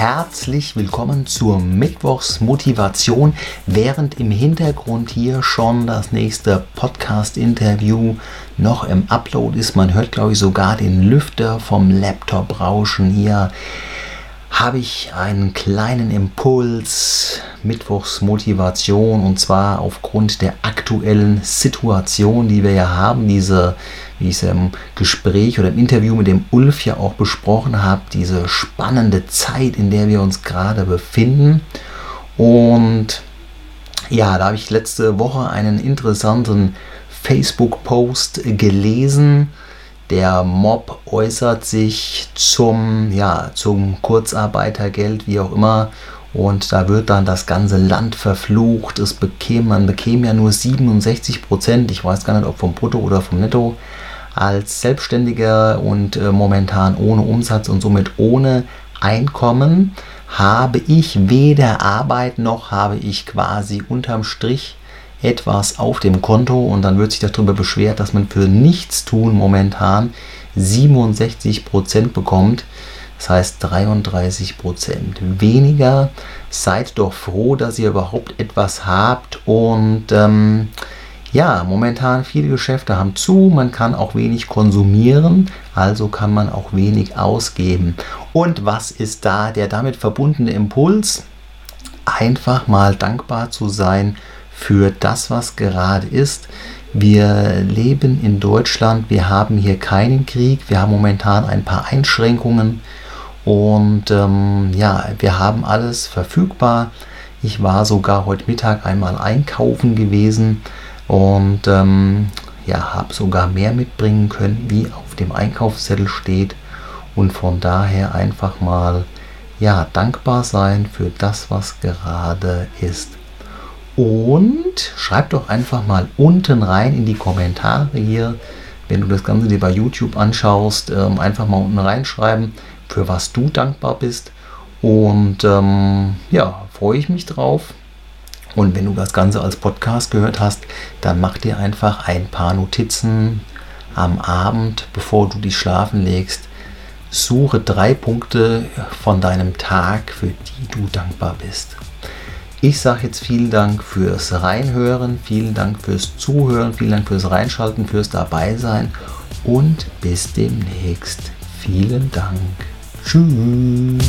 herzlich willkommen zur Mittwochsmotivation, während im Hintergrund hier schon das nächste Podcast-Interview noch im Upload ist. Man hört, glaube ich, sogar den Lüfter vom Laptop rauschen. Hier habe ich einen kleinen Impuls, Mittwochsmotivation, und zwar aufgrund der aktuellen Situation, die wir ja haben, diese, wie ich es im Gespräch oder im Interview mit dem Ulf ja auch besprochen habe, diese spannende Zeit, in der wir uns gerade befinden. Und ja, da habe ich letzte Woche einen interessanten Facebook-Post gelesen. Der Mob äußert sich zum Kurzarbeitergeld, wie auch immer. Und da wird dann das ganze Land verflucht. Man bekäme ja nur 67%, ich weiß gar nicht, ob vom Brutto oder vom Netto, als Selbstständiger und momentan ohne Umsatz und somit ohne Einkommen habe ich weder Arbeit noch habe ich quasi unterm Strich etwas auf dem Konto, und dann wird sich darüber beschwert, dass man für Nichtstun momentan 67% bekommt. Das heißt 33% weniger. Seid doch froh, dass ihr überhaupt etwas habt. Und momentan viele Geschäfte haben zu. Man kann auch wenig konsumieren, also kann man auch wenig ausgeben. Und was ist da der damit verbundene Impuls? Einfach mal dankbar zu sein für das, was gerade ist. Wir leben in Deutschland, wir haben hier keinen Krieg, wir haben momentan ein paar Einschränkungen und wir haben alles verfügbar. Ich war sogar heute Mittag einmal einkaufen gewesen und habe sogar mehr mitbringen können, wie auf dem Einkaufszettel steht, und von daher einfach mal dankbar sein für das, was gerade ist. Und schreib doch einfach mal unten rein in die Kommentare hier, wenn du das Ganze dir bei YouTube anschaust, einfach mal unten reinschreiben, für was du dankbar bist. Und freue ich mich drauf. Und wenn du das Ganze als Podcast gehört hast, dann mach dir einfach ein paar Notizen am Abend, bevor du dich schlafen legst. Suche 3 Punkte von deinem Tag, für die du dankbar bist. Ich sage jetzt vielen Dank fürs Reinhören, vielen Dank fürs Zuhören, vielen Dank fürs Reinschalten, fürs Dabeisein und bis demnächst. Vielen Dank. Tschüss.